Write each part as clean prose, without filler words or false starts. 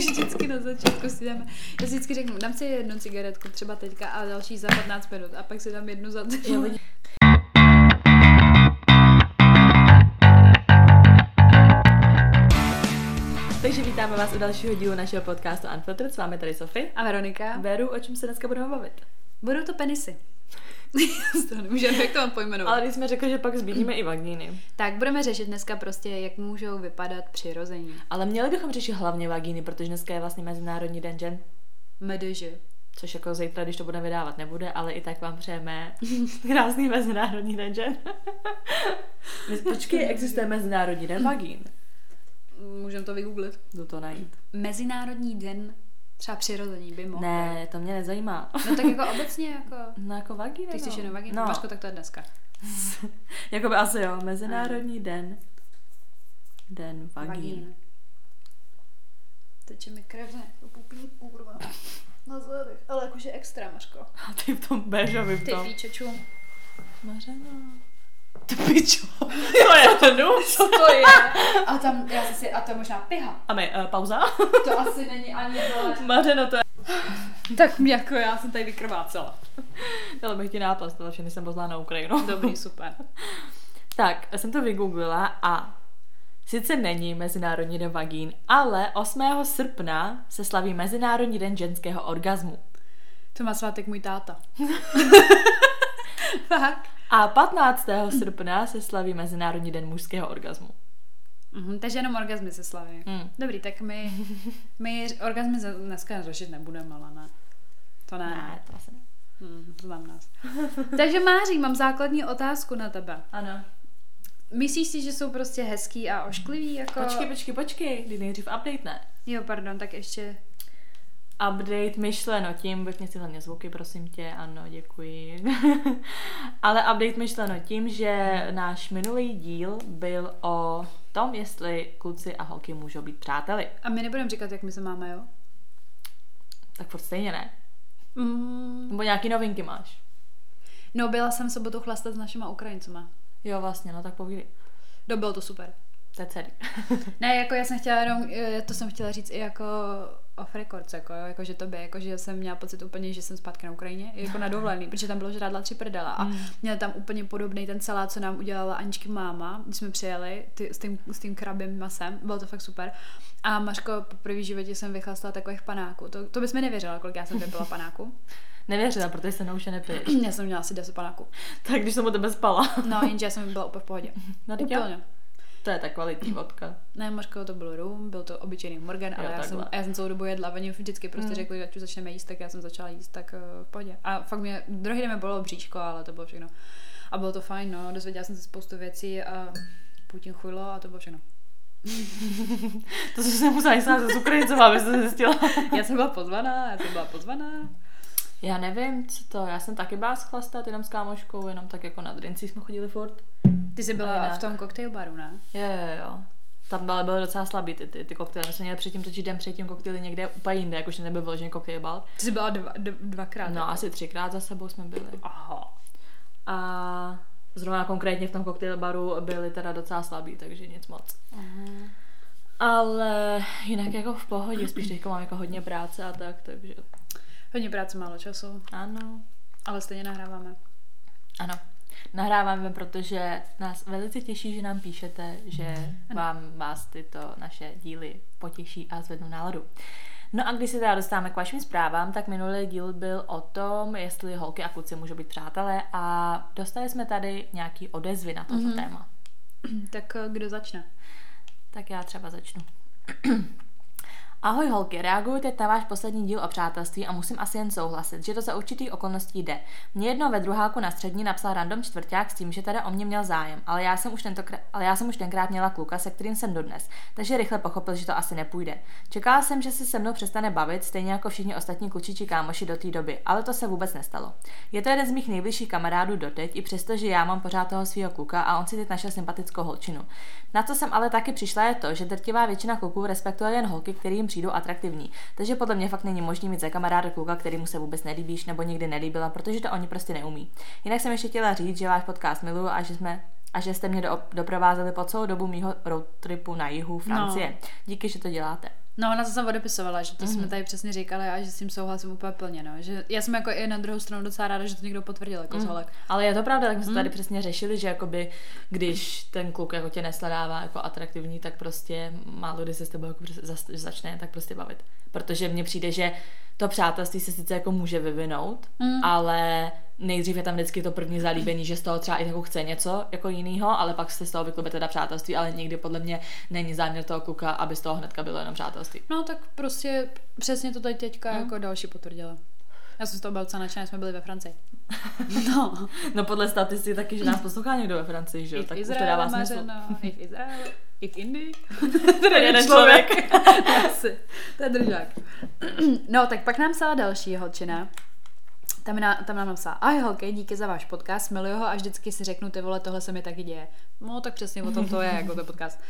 vždycky na začátku si dáme, já si vždycky řeknu, dám si jednu cigaretku třeba teďka a další za 15 minut a pak si dám jednu za to. Takže vítáme vás u dalšího dílu našeho podcastu Unfiltered, s vámi tady Sofie a Veronika. Veru, o čem se dneska budeme bavit? Budou to penisy. To nemůžeme, jak to mám pojmenovat. Ale když jsme řekli, že pak zbídíme i vagíny. Tak budeme řešit dneska prostě, jak můžou vypadat přirozeně. Ale měli bychom řešit hlavně vagíny, protože dneska je vlastně Mezinárodní den žen. MDŽ. Což jako zítra, když to budeme vydávat, nebude, ale i tak vám přejeme krásný Mezinárodní den žen. Počkej, existuje Mezinárodní den vagín. Můžeme to vygooglit. Jdu to najít. Mezinárodní den třeba přirození by mohlo. Ne, to mě nezajímá. No tak jako obecně jako... No jako vagína. Ty jsi jenom vagína? No. Maško, tak to je dneska. Jakoby asi jo. Mezinárodní den. Den vagín. Teče mi krev, ne? To pupí, kurva. Na zádech. Ale jakože extra, Maško. A ty v tom béžovi v tom. Ty píčeču. Mařeno. Ty pičo, to je ten dům? Co to je? A tam, a to je možná piha. A my, pauza? To asi není ani dole. Mařeno, to je... Tak jako já jsem tady vykrvácela. Dala bych ti náplast, ale všechny jsem pozlá na Ukrajinu. Dobrý, super. Tak, jsem to vygooglila a sice není Mezinárodní den vagín, ale 8. srpna se slaví Mezinárodní den ženského orgazmu. To má svátek můj táta. Fakt. A 15. srpna se slaví Mezinárodní den mužského orgazmu. Mm-hmm, takže jenom orgazmy se slaví. Mm. Dobrý, tak my orgazmy dneska řešit nebudeme, ale ne. To ne. Ne, to asi ne. Znám nás. Takže Máří, mám základní otázku na tebe. Ano. Myslíš si, že jsou prostě hezký a ošklivý? Jako... Počkej, když nejdřív update, ne? Jo, pardon, tak ještě... Update myšleno tím, vypni si hlavně zvuky, prosím tě, ano, děkuji. Ale update myšleno tím, že náš minulý díl byl o tom, jestli kluci a holky můžou být přáteli. A my nebudeme říkat, jak my se máme, jo? Tak furt stejně ne. Nebo nějaký novinky máš? No, byla jsem v sobotu chlastat s našima Ukrajincima. Jo, vlastně, no tak povídej. No, bylo to super. To je celý. Ne, jako já jsem chtěla jenom, to jsem chtěla říct i jako off records, jako že tobě, jako že jsem měla pocit úplně, že jsem zpátky na Ukrajině, jako na dovolený, protože tam bylo žrádla 3 prdela a měla tam úplně podobný ten salát, co nám udělala Aničky máma, když jsme přijeli s tím krabím masem, bylo to fakt super. A Mařko, po první životě jsem vychlastala takových panáků, to bys mi nevěřila, kolik já jsem vypila panáků. Nevěřila, protože se už nepiješ. Já jsem měla asi 10 panáků. Tak když jsem u tebe spala. No, jenže já jsem byla úplně v pohodě. No, to je ta kvalitní vodka. Ne, Mařko, to byl rum, byl to obyčejný Morgan, ale já jsem celou dobu jedla, oni vždycky prostě řekli, že ať už začneme jíst, tak já jsem začala jíst, tak pojď. A fakt mě, druhý den mi bylo bříško, ale to bylo všechno. A bylo to fajn, no, dozvěděla jsem se spoustu věcí a Putin chujlo a to bylo všechno. To jsem se musela jít s Ukrajincem, aby se zjistila. Já jsem byla pozvaná. Já nevím, co to, já jsem taky byla schlastat, jenom s kámoškou, jenom tak jako na drinci jsme chodili furt. Ty jsi byla v tom koktejl baru, ne? Jo. Tam byly docela slabý ty koktejly. My jsme měli předtím, totiž den předtím koktejly někde úplně jinde, jakože nebyl vložený koktejl bar. Ty jsi byla dvakrát? No, asi 3krát za sebou jsme byli. Aha. A zrovna konkrétně v tom koktejl baru byly teda docela slabý, takže nic moc. Aha. Ale jinak jako v pohodě, spíš teďko mám jako hodně práce a tak, takže... Hodně práce, málo času. Ano. Ale stejně nahráváme. Ano. Nahráváme, protože nás velice těší, že nám píšete, že vás tyto naše díly potěší a zvednou náladu. No a když se teda dostáváme k vašim zprávám, tak minulý díl byl o tom, jestli holky a kluci můžou být přátelé a dostali jsme tady nějaký odezvy na toto téma. Tak kdo začne? Tak já třeba začnu. Ahoj holky, reaguju teď na váš poslední díl o přátelství a musím asi jen souhlasit, že to za určitý okolností jde. Mně jednou ve druháku na střední napsal random čtvrťák s tím, že teda o mě měl zájem, ale já jsem už tenkrát měla kluka, se kterým jsem dodnes, takže rychle pochopil, že to asi nepůjde. Čekala jsem, že se se mnou přestane bavit, stejně jako všichni ostatní kluci či kámoši do té doby, ale to se vůbec nestalo. Je to jeden z mých nejbližších kamarádů doteď, i přesto, že já mám pořád toho svého kluka a on si teď našel sympatickou holčinu. Na co jsem ale taky přišla je to, že drtivá většina kluků respektuje jen holky, kterým přijdou atraktivní. Takže podle mě fakt není možný mít za kamaráda kluka, kterému se vůbec nelíbíš nebo nikdy nelíbila, protože to oni prostě neumí. Jinak jsem ještě chtěla říct, že váš podcast miluju a že jste mě doprovázeli po celou dobu mýho roadtripu na jihu Francie. No. Díky, že to děláte. No, ona se tam odepisovala, že to jsme tady přesně říkali a že s tím souhlasím úplně plně, no. Že já jsem jako i na druhou stranu docela ráda, že to někdo potvrdil jako zholek. Ale je to pravda, tak my jsme tady přesně řešili, že jakoby, když ten kluk jako tě nesledává jako atraktivní, tak prostě málo kdy se s tebou jako začne tak prostě bavit. Protože mně přijde, že to přátelství se sice jako může vyvinout, ale nejdřív je tam vždycky to první zalíbení, že z toho třeba i jako chce něco jako jinýho, ale pak se z toho vyklube teda přátelství, ale nikdy podle mě není záměr toho kluka, aby z toho hnedka bylo jenom přátelství. No tak prostě přesně to tady teďka jako další potvrdila. Já jsem z toho byla docela nadšená, jsme byli ve Francii. No. No podle statistik taky, že nás poslouchá někdo ve Francii, že jo? Tak Izrael, to dává smysl. I v Izraeli, i v Indii. To je jeden člověk. To je držák. No tak pak nám psala další holčina. Tam nám napsala: "Ahoj holky, díky za váš podcast, miluju ho a vždycky si řeknu, ty vole, tohle se mi taky děje." No tak přesně o tom to je, jako ten podcast.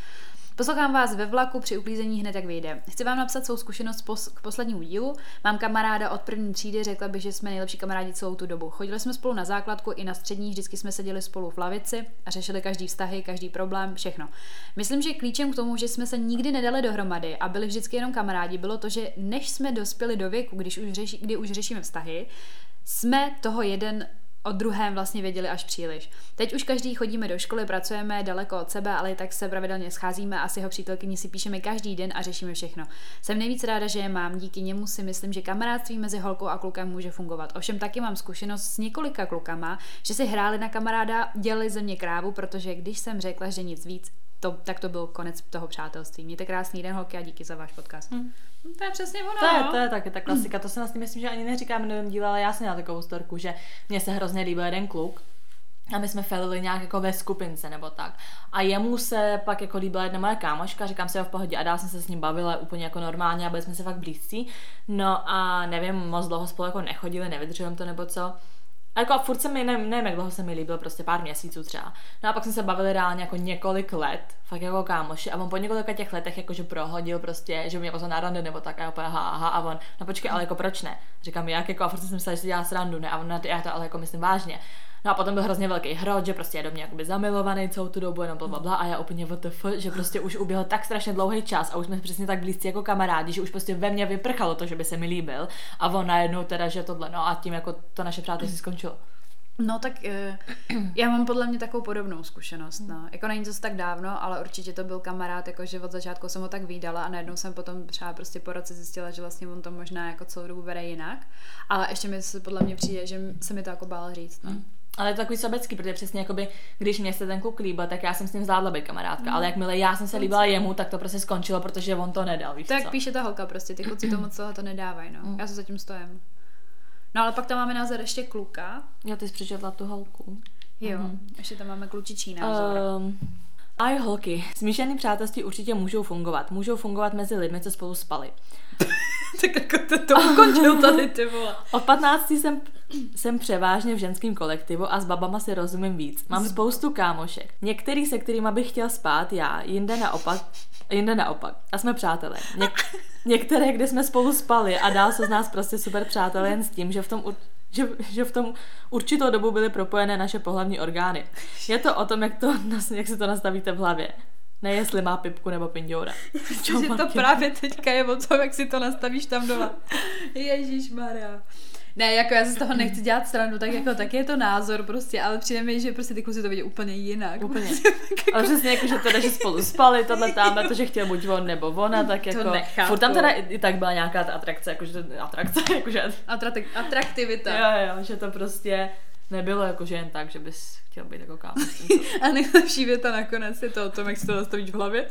"Poslouchám vás ve vlaku při uklízení hned, jak vyjde. Chci vám napsat svou zkušenost k poslednímu dílu. Mám kamaráda od první třídy, řekla bych, že jsme nejlepší kamarádi celou tu dobu. Chodili jsme spolu na základku i na střední, vždycky jsme seděli spolu v lavici a řešili každý vztahy, každý problém, všechno. Myslím, že klíčem k tomu, že jsme se nikdy nedali dohromady a byli vždycky jenom kamarádi, bylo to, že než jsme dospěli do věku, kdy už řešíme vztahy, jsme toho jeden o druhém vlastně věděli až příliš. Teď už každý chodíme do školy, pracujeme daleko od sebe, ale i tak se pravidelně scházíme a s jeho přítelkyní si píšeme každý den a řešíme všechno. Jsem nejvíc ráda, že je mám, díky němu si myslím, že kamarádství mezi holkou a klukem může fungovat. Ovšem taky mám zkušenost s několika klukama, že si hráli na kamaráda, dělali ze mě krávu, protože když jsem řekla, že nic víc, tak to byl konec toho přátelství. Mějte krásný den, holky, a díky za váš podcast." To je přesně ono. To je taky ta klasika. To se vlastně myslím, že ani neříkám v novém díle, ale já jsem měla takovou storku, že mně se hrozně líbil jeden kluk a my jsme felili nějak jako ve skupince nebo tak. A jemu se pak jako líbila jedna moje kámoška, říkám si, jo, v pohodě, a dál jsem se s ním bavila úplně jako normálně a byli jsme se fakt blízcí. No a nevím, moc dlouho spolu jako nechodili, nevydrželi to nebo co. A jako furt se mi, nevím jak dlouho se mi líbil, prostě pár měsíců třeba. No a pak jsme se bavili reálně jako několik let, fakt jako kámoši, a on po několika těch letech jakože prohodil prostě, že mě pozval na rande nebo tak, a opět aha, a on, no počkej, ale jako proč ne? Říkám, jak jako, a furt jsem myslela, že si dělá srandu, ne? A on, já to ale jako myslím vážně. No a potom byl hrozně velký hrot, že prostě je do mě jakoby zamilovaný celou tu dobu, jenom blablabla, a já úplně WTF, že prostě už uběhl tak strašně dlouhý čas a už jsme přesně tak blízcí jako kamarádi, že už prostě ve mně vyprchalo to, že by se mi líbil, a on najednou teda, že tohle, no a tím jako to naše přátelství skončilo. No tak já mám podle mě takovou podobnou zkušenost, no. Jako není to tak dávno, ale určitě to byl kamarád, jakože od začátku jsem ho tak vídala a najednou jsem potom třeba prostě po roce zjistila, že vlastně on to možná jako celou dobu bere jinak, ale ještě mi se podle mě přijde, že se mi to jako bál říct, no. Ale je to takový sobecký, protože přesně jakoby, když mě se ten kluk líbil, tak já jsem s ním zvládla být kamarádka, ale jakmile já jsem se líbila jemu, tak to prostě skončilo, protože on to nedal, víš co? Tak píše ta holka prostě, ty kluci to moc toho to nedávají, no. Já se zatím stojím. No ale pak tam máme názor ještě kluka. Jo, ty jsi přečetla tu holku. Jo, ještě tam máme klučičí názor. Aj holky, smíšený přátelství určitě můžou fungovat. Můžou fungovat mezi lidmi, co spolu spali. Tak jako to ukončil tady, ty vole. Od 15 jsem převážně v ženském kolektivu a s babama si rozumím víc. Mám spoustu kámošek. Některý, se kterýma bych chtěl spát já, jinde naopak. A jsme přátelé. Některé, kde jsme spolu spali a dál jsou z nás prostě super přátelé jen s tím, že v tom určitou dobu byly propojené naše pohlavní orgány. Je to o tom, jak si to nastavíte v hlavě. Ne, jestli má pipku nebo pindoura. Že to právě teďka je o tom, jak si to nastavíš tam doma. Ježišmarja. Ne, jako já se z toho nechci dělat srandu, tak jako tak je to názor prostě, ale přijde mi, že prostě ty kluci to vidí úplně jinak. Úplně. Ale přesně jako, že teda, že spolu spali, tohle tamhle, to, že chtěl buď on nebo ona, tak jako... To nechápu. Furt tam teda i tak byla nějaká ta atrakce, jakože... Atraktivita. Jo, že to prostě... Nebylo jakože jen tak, že bys chtěl být jako kámo. A nejlepší věta nakonec je to o tom, jak si to nastavíš v hlavě.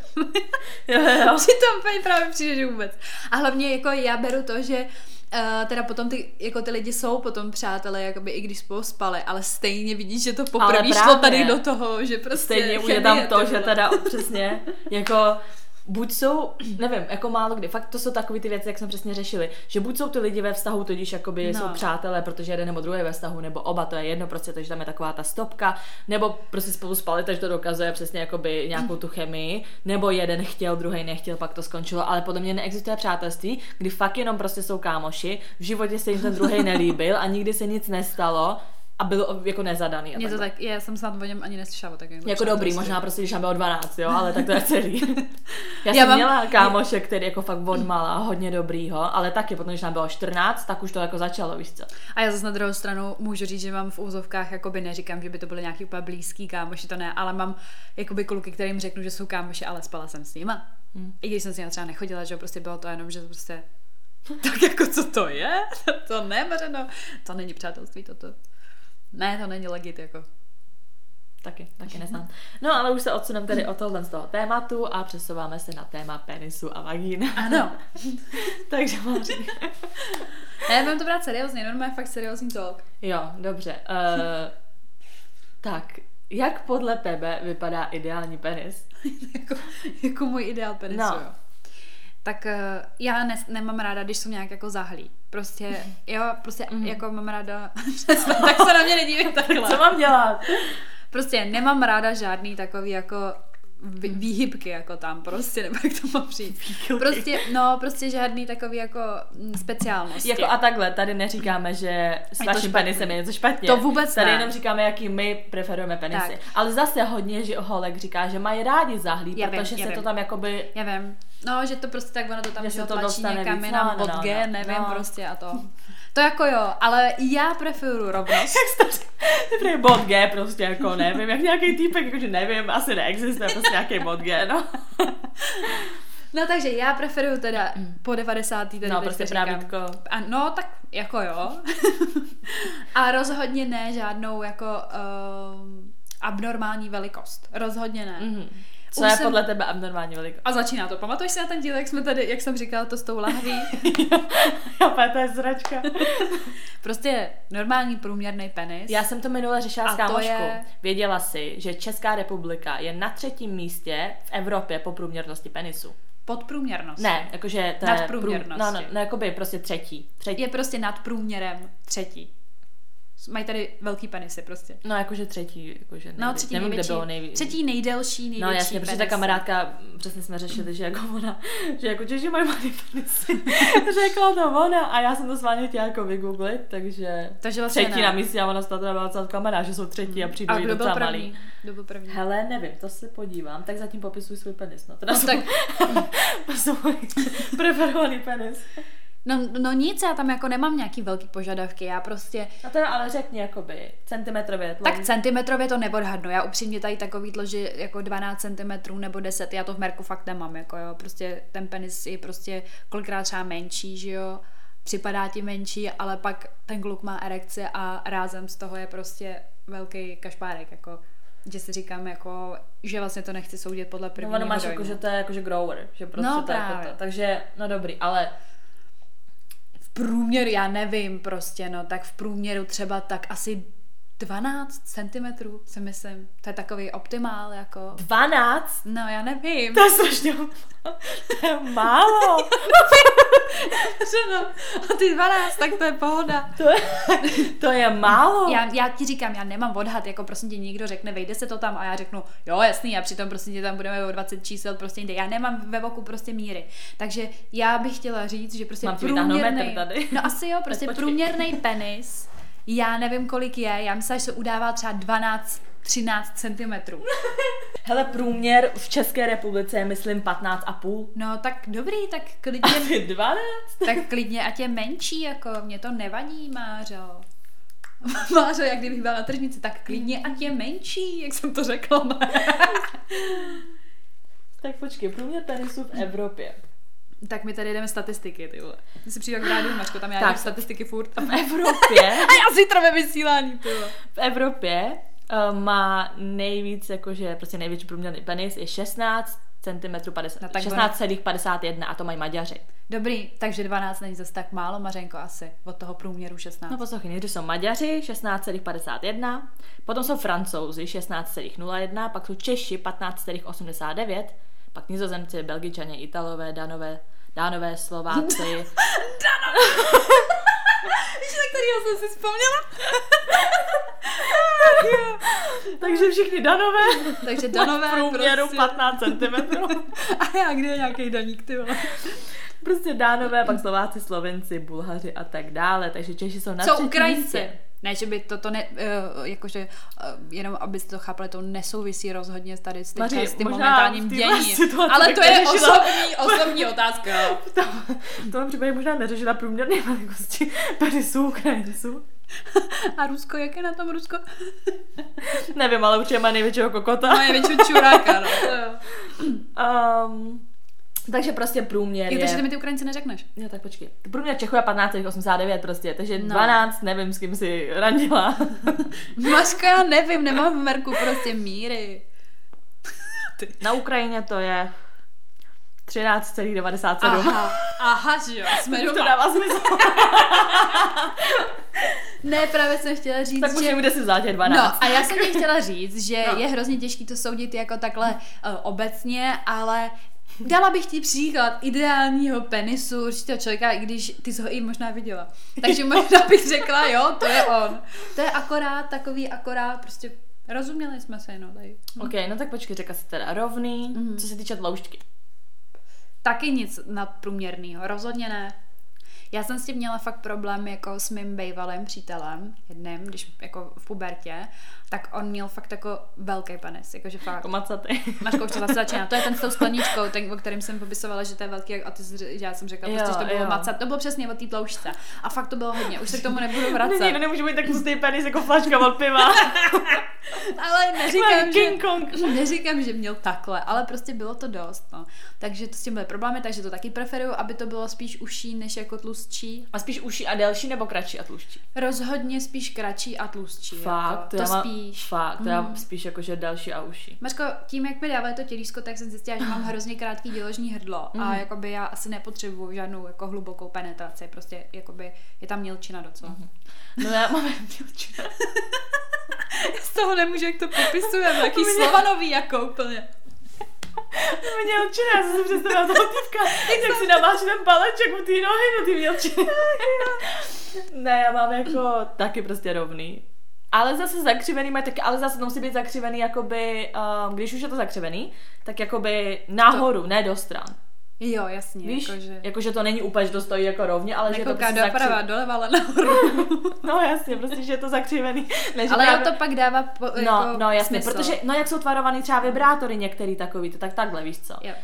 Jo. Přitom právě přijde, že vůbec. A hlavně jako já beru to, že teda potom ty lidi jsou potom přátelé, jakoby i když spolu spali, ale stejně vidíš, že to poprvé šlo tady do toho, že prostě... Stejně už je tam to, že teda přesně jako... Buď jsou, nevím, jako málo kdy, fakt to jsou takové ty věci, jak jsme přesně řešili, že buď jsou ty lidi ve vztahu, tudíž jakoby jsou přátelé, protože jeden nebo druhý je ve vztahu, nebo oba, to je jedno prostě, takže tam je taková ta stopka, nebo prostě spolu spali, takže to dokazuje přesně jakoby nějakou tu chemii, nebo jeden chtěl, druhý nechtěl, pak to skončilo, ale podle mě neexistuje přátelství, kdy fakt jenom prostě jsou kámoši, v životě se jim ten druhý nelíbil a nikdy se nic nestalo. a byl jako nezadaný. Je to tak, já jsem snad o něm ani neslyšela. Tak jako dobrý, prostě. Možná prostě, když nám bylo 12, jo, ale tak to je celý. Já jsem měla kámoše, který jako fakt od malá, hodně dobrýho, ale taky potom, když nám bylo 14, tak už to jako začalo, víš co. A já zase na druhou stranu můžu říct, že mám v úzovkách, jakoby neříkám, že by to byly nějaký úplně blízký kámoši, to ne, ale mám jakoby kluky, kterým řeknu, že jsou kámoši, ale spala jsem s nima. I když jsem s nima třeba nechodila, že prostě bylo to jenom, že prostě tak jako co to je? To nemařeno. To není přátelství toto. Ne, to není legit, jako. Taky neznám. No, ale už se odsuneme tady od tohle z toho tématu a přesouváme se na téma penisu a vagíny. Ano. Takže mám říct. Já mám to brát seriózně, normálně fakt seriózní talk. Jo, dobře. Tak, jak podle tebe vypadá ideální penis? jako můj ideál penisu, no. Jo. Tak já nemám ráda, když jsou nějak jako zahlí. Prostě, jo, prostě jako mám ráda... tak se na mě nedívej takhle. Co mám dělat? Prostě nemám ráda žádný takový jako výhybky jako tam prostě, nebo jak to mám říct. Prostě žádný takový jako speciálnosti. Jako a takhle, tady neříkáme, že s naším penisem je něco špatně. To vůbec tady ne. Jenom říkáme, jaký my preferujeme penisy. Tak. Ale zase hodně že holek říká, že mají rádi zahlí, protože se to tam jakoby... Já vím. No, že to prostě tak ono to tam že to tlačí někam jinam od G, nevím prostě a to. To jako jo, ale já preferuju rovnost. Dobrý bod G prostě jako nevím, jak nějaký týpek, jakože nevím, asi neexistuje prostě nějaký bod G, no. No takže já preferuju teda po 90. Tady no prostě právítko. A no tak jako jo. A rozhodně ne žádnou jako abnormální velikost. Rozhodně ne. Mm-hmm. Co je podle tebe abnormální velikost? A začíná to. Pamatuješ si na ten díl, jak jsme tady, jak jsem říkala, to s tou lahví? To je zračka. Prostě normální průměrný penis. Já jsem to minule řešila s kámoškou. Je... Věděla jsi, že Česká republika je na 3. místě v Evropě po průměrnosti penisu. Podprůměrnosti. Ne, jakože to je no, jakoby prostě třetí. Je prostě nad průměrem třetí. Mají tady velký penisy prostě. No, jakože třetí, jakože největší. No, třetí největší. Třetí nejdelší penisy. No, jasně, protože ta kamarádka, přesně jsme řešili, že jako ona, že jako Češi mají malý penisy. Řekla to ona a já jsem to s vámi chtěla jako vygooglit, takže vlastně třetí ne. Na místě a ona stala teda velká kamarád, že jsou třetí a přijdu jí docela malý. Kdo byl první? Hele, nevím, to se podívám, tak zatím popisuj svůj penis. No, teda no, tak... svůj preferovaný penis. No nic, já tam jako nemám nějaký velký požadavky, já prostě... A to ale řekni, jakoby, centimetrově tlou. Tak centimetrově to neodhadnu, já upřímně tady takový tlo, že jako 12 centimetrů nebo 10, já to v merku fakt nemám, jako jo, prostě ten penis je prostě kolikrát třeba menší, že jo, připadá ti menší, ale pak ten kluk má erekci a rázem z toho je prostě velký kašpárek, jako... Že si říkám, jako, že vlastně to nechci soudit podle prvního dojmu. No, máš jako, že to je jakože grower, že prostě no, to je jako to, takže, no dobrý, ale... Průměr, já nevím prostě, no, tak v průměru třeba tak asi 12 centimetrů, si myslím. To je takový optimál, jako... 12? No, já nevím. To je strašně... To je málo. No, a ty 12, tak to je pohoda. To je málo. Já ti říkám, já nemám odhad, jako prostě ti někdo řekne, vejde se to tam a já řeknu, jo, jasný, a přitom prostě tě tam budeme o 20 čísel, prostě jde. Já nemám ve voku prostě míry. Takže já bych chtěla říct, že prostě průměrnej... No asi jo, prostě průměrnej penis... Já nevím, kolik je, já myslím, že se udává třeba 12-13 centimetrů. Hele, průměr v České republice je, myslím, 15,5. No, tak dobrý, tak klidně... Asi 12? Tak klidně, ať je menší, jako, mě to nevadí, Mářo, jak kdybych byla na tržnici, tak klidně, ať je menší, jak jsem to řekla. Tak počkej, průměr penisů v Evropě. Tak my tady jdeme statistiky, ty vole. My si přijde jak rádi, Mařko, tam já jdem statistiky furt. V Evropě... A já zítra ve vysílání, ty vole. V Evropě má nejvíc, jakože prostě největší průměrný penis je 16 cm 50, no, 16,51 a to mají Maďaři. Dobrý, takže 12 není zase tak málo, Mařenko, asi od toho průměru 16. No poslouchej, někdy jsou Maďaři 16,51, potom jsou Francouzi 16,01, pak jsou Češi 15,89, pak Nizozemci, Belgičané, Italové, Dánové, Slováci. Víš, na kterýho jsem si vzpomněla? Takže všichni Danové. Takže Danové v průměru prostě. 15 cm. A já, kde je nějaký Daník, ty vole? Prostě Dánové, pak Slováci, Slovenci, Bulhaři a tak dále. Takže Češi jsou na 3. místě. Ne, že by toto ne, jakože jenom abyste to chápali, to nesouvisí rozhodně tady s tím momentálním děním. Ale to je osobní otázka. V tom případě možná neřešila průměrné velikosti Parisů, Ukrajinců. A Rusko, jak je na tom Rusko? Nevím, ale určitě má největšího kokota. Má největšího čuráka, no. Takže prostě průměr je... Takže ty mi ty Ukrajinci neřekneš. Jo, tak počkej. Průměr Čechů je 15,89 prostě, takže no. 12, nevím, s kým si randila. Maško, já nevím, nemám v merku prostě míry. Na Ukrajině to je 13,97. Aha, že jo, jsme doma. To dává smysl. Ne, právě jsem chtěla říct, tak už že... si vzát, je 12. No, a já jsem ti chtěla říct, že je hrozně těžký to soudit jako takhle obecně, ale... Dala bych ti příklad ideálního penisu určitého člověka, i když ty jsi ho i možná viděla. Takže možná bych řekla, jo, to je on. To je akorát takový, akorát, prostě rozuměli jsme se, no. Tady. Ok, no tak počkej, řekla jsi teda rovný, co se týče tloušťky. Taky nic nadprůměrného, rozhodně ne. Já jsem s tím měla fakt problém jako s mým bývalým přítelem jedním, když jako v pubertě, tak on měl fakt jako velký penis, jakože fakt. Macatý. Maško, už to zase začíná. To je ten s tou skleničkou, ten, o kterém jsem popisovala, že to je velký, a ty, já jsem řekla, jo, prostě, že to bylo macat. To bylo přesně o té tloušťce. A fakt to bylo hodně, už se k tomu nebudu vracet. Ne, nemůžu být tak hustý penis jako flaška od piva. Ale neříkám, že měl takhle, ale prostě bylo to dost, no. Takže to s tím byly problémy, takže to taky preferuju, aby to bylo spíš užší než jako tlustší. A spíš uší a delší, nebo kratší a tlustší? Rozhodně spíš kratší a tlustší. Fakt, to spíš. Fakt, já spíš jakože delší a uší. Mařko, tím jak mi dávali to tělísko, tak jsem zjistila, že mám hrozně krátký děložní hrdlo a jakoby já asi nepotřebuju žádnou jako hlubokou penetraci, prostě jakoby je tam mělčina docela. No já mám mělčina. Z toho nemůžu, jak to popisujeme, jaký slovanový jako úplně. Mělčina, já jsem si představila toho týpka, jak si namáčí ten paleček u té nohy, no ty mělčiny. Ne, já mám jako taky prostě rovný. Ale zase zakřivený mají taky, ale zase musí být zakřivený jakoby, když už je to zakřivený, tak jakoby nahoru, to... ne do stran. Jo, jasně. Víš, jakože to není úplně, že to stojí jako rovně, ale nekouká, že to prostě zakřivený. Nekouká doprava, doleva, ale nahoru. No jasně, prostě, že je to zakřivený. Ne, ale právě... to pak dává jako no jasně, smysl. Protože, no jak jsou tvarovaný třeba vibrátory některý takový, to tak takhle, víš co. Jo.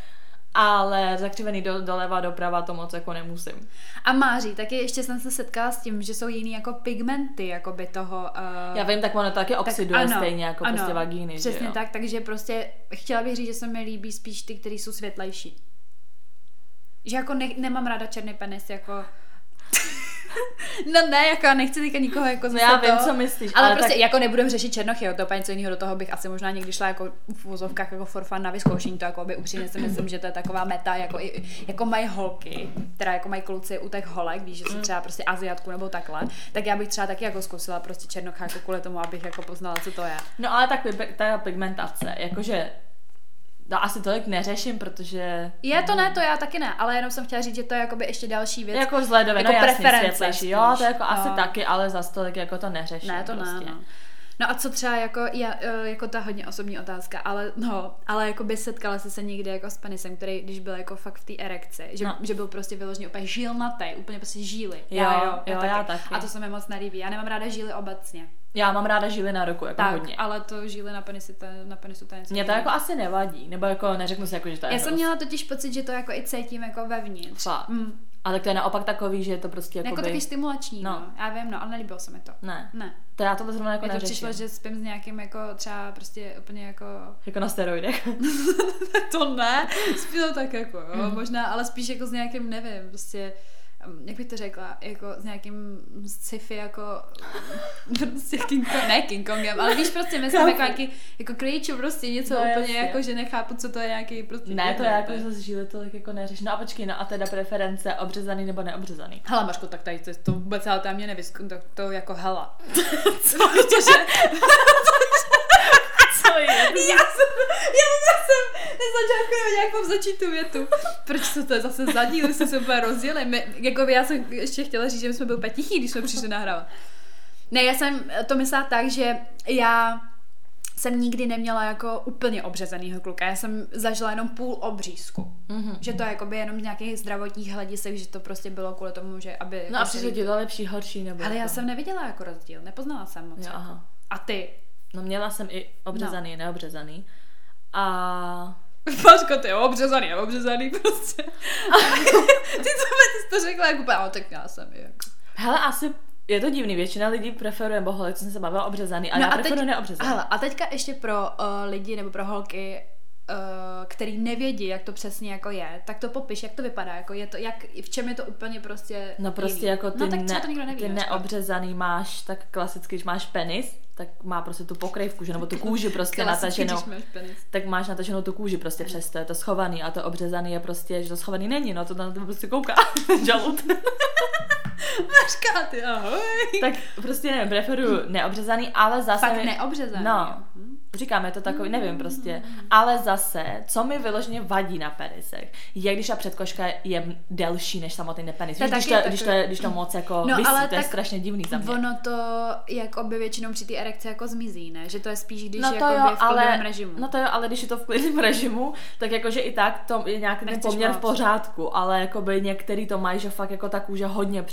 Ale zakřivený doleva, doprava to moc jako nemusím. A máří, taky ještě jsem se setkala s tím, že jsou jiný jako pigmenty jakoby toho... Já vím, tak ono taky oxiduje tak, ano, stejně jako ano, prostě vagíny. Přesně že, tak, takže prostě chtěla bych říct, že se mi líbí spíš ty, které jsou světlejší. Že jako nemám ráda černý penis, jako... No ne, jako nechci teďka nikoho jako zase. Já vím, co myslíš. Ale prostě tak... jako nebudem řešit černoch, jo, to úplně co jiného, do toho bych asi možná někdy šla jako v uvozovkách jako for fun na vyzkoušení, to jako by upřímně si myslím, že to je taková meta, jako, jako mají holky, teda jako mají kluci u těch holek, víš, že jsou třeba prostě Asiatku nebo takhle, tak já bych třeba taky jako zkusila prostě černocha jako kvůli tomu, abych jako poznala, co to je. No ale tak ta pigmentace, jakože no, asi tolik neřeším, protože... Je to ne, to já taky ne, ale jenom jsem chtěla říct, že to je jakoby ještě další věc. Jako vzhledově, jako no jasně, světlejší, jo, to jako asi taky, ale zas tolik jako to neřeším. Ne, to prostě. Ne, no. No a co třeba jako, jako ta hodně osobní otázka, ale no, ale jako by setkala jsi se někdy jako s penisem, který když byl jako fakt v té erekci, že byl prostě vyložený úplně žilnatý, úplně prostě žíly. Já taky. A to se mi moc nelíbí, já nemám ráda žíly obecně. Já mám ráda žíly na ruku, jako tak, hodně. Ale to žíly na penisu to něco. Mně to jako asi nevadí, nebo jako neřeknu si jako, že to je. Já jsem měla totiž pocit, že to jako i cítím jako vevnitř. A tak to je naopak takový, že je to prostě jako taky stimulační, no. Já vím, no, ale nelíbilo se mi to. Ne. To já to zrovna jako neřeším. To přišlo, že spím s nějakým jako třeba prostě úplně jako... Jako na steroidech. To ne, spím tak jako, jo, možná, ale spíš jako s nějakým, nevím, prostě... Jak bych to řekla, jako s nějakým sci-fi, jako prostě King Kongem, ale víš, prostě myslím jako creature, prostě něco no, úplně jasně. Jako, že nechápu, co to je nějaký prostě. Ne, to je jako zase žíle tolik jako neřeš. No a počkej, no a teda preference, obřezaný nebo neobřezaný? Hele Mařko, tak tady to vůbec, ale tam mě nevysknu, tak to jako hala. Co? Co je? Já jsem nezačátku jak mám začít tu větu. Proč se to je zase zadíl, když se úplně rozdělili. Jako já jsem ještě chtěla říct, že my jsme byli tichý, když jsme přišli nahrávat. Ne, já jsem to myslela tak, že já jsem nikdy neměla jako úplně obřezanýho kluka. Já jsem zažila jenom půl obřízku. Mm-hmm. Že to je jakoby jenom z nějakých zdravotních hledisek, že to prostě bylo kvůli tomu, že aby... No a přišlo ti to lepší, horší nebo... Ale já jsem neviděla jako rozdíl, nepoznala jsem moc. Jo, aha. A ty? No měla jsem i obřezaný, no. Neobřezaný. A... Pařko, ty jo, obřezaný prostě. Ty co to řekla, jako no, tak já jsem jako... Hele, asi... Je to divný, většina lidí preferuje boholek, co jsem se bavila, obřezaný, ale no já preferuji neobřezaný. Hele, a teďka ještě pro lidi nebo pro holky, který nevědí, jak to přesně jako je, tak to popiš, jak to vypadá, jako je to, jak, v čem je to úplně prostě... No prostě jiný. Jako ty, no, tak ne, to nikdo neví, ty neobřezaný máš, tak klasicky, když máš penis, tak má prostě tu pokrývku, že, nebo tu kůži prostě nataženou, tak máš nataženou tu kůži prostě přes to, je to schovaný a to obřezaný je prostě, že to schovaný není, no to na to prostě kouká, žalud. Mařka, ty ahoj. Tak prostě nevím, preferuju neobřezaný, ale zase... Pak neobřezaný. No, říkám, je to takový, nevím prostě. Ale zase, co mi vyloženě vadí na penisech, je když ta předkoška je delší než samotný penis. Když to moc jako no, visí, to je strašně divný za mě. Ono to jakoby většinou při té erekce jako zmizí, ne? Že to je spíš, když no je v klidném režimu. No to jo, ale když je to v klidném režimu, tak jakože i tak to je nějaký ten poměr v pořádku, ale jakoby některý to mají, že fakt jako ta kůže hodně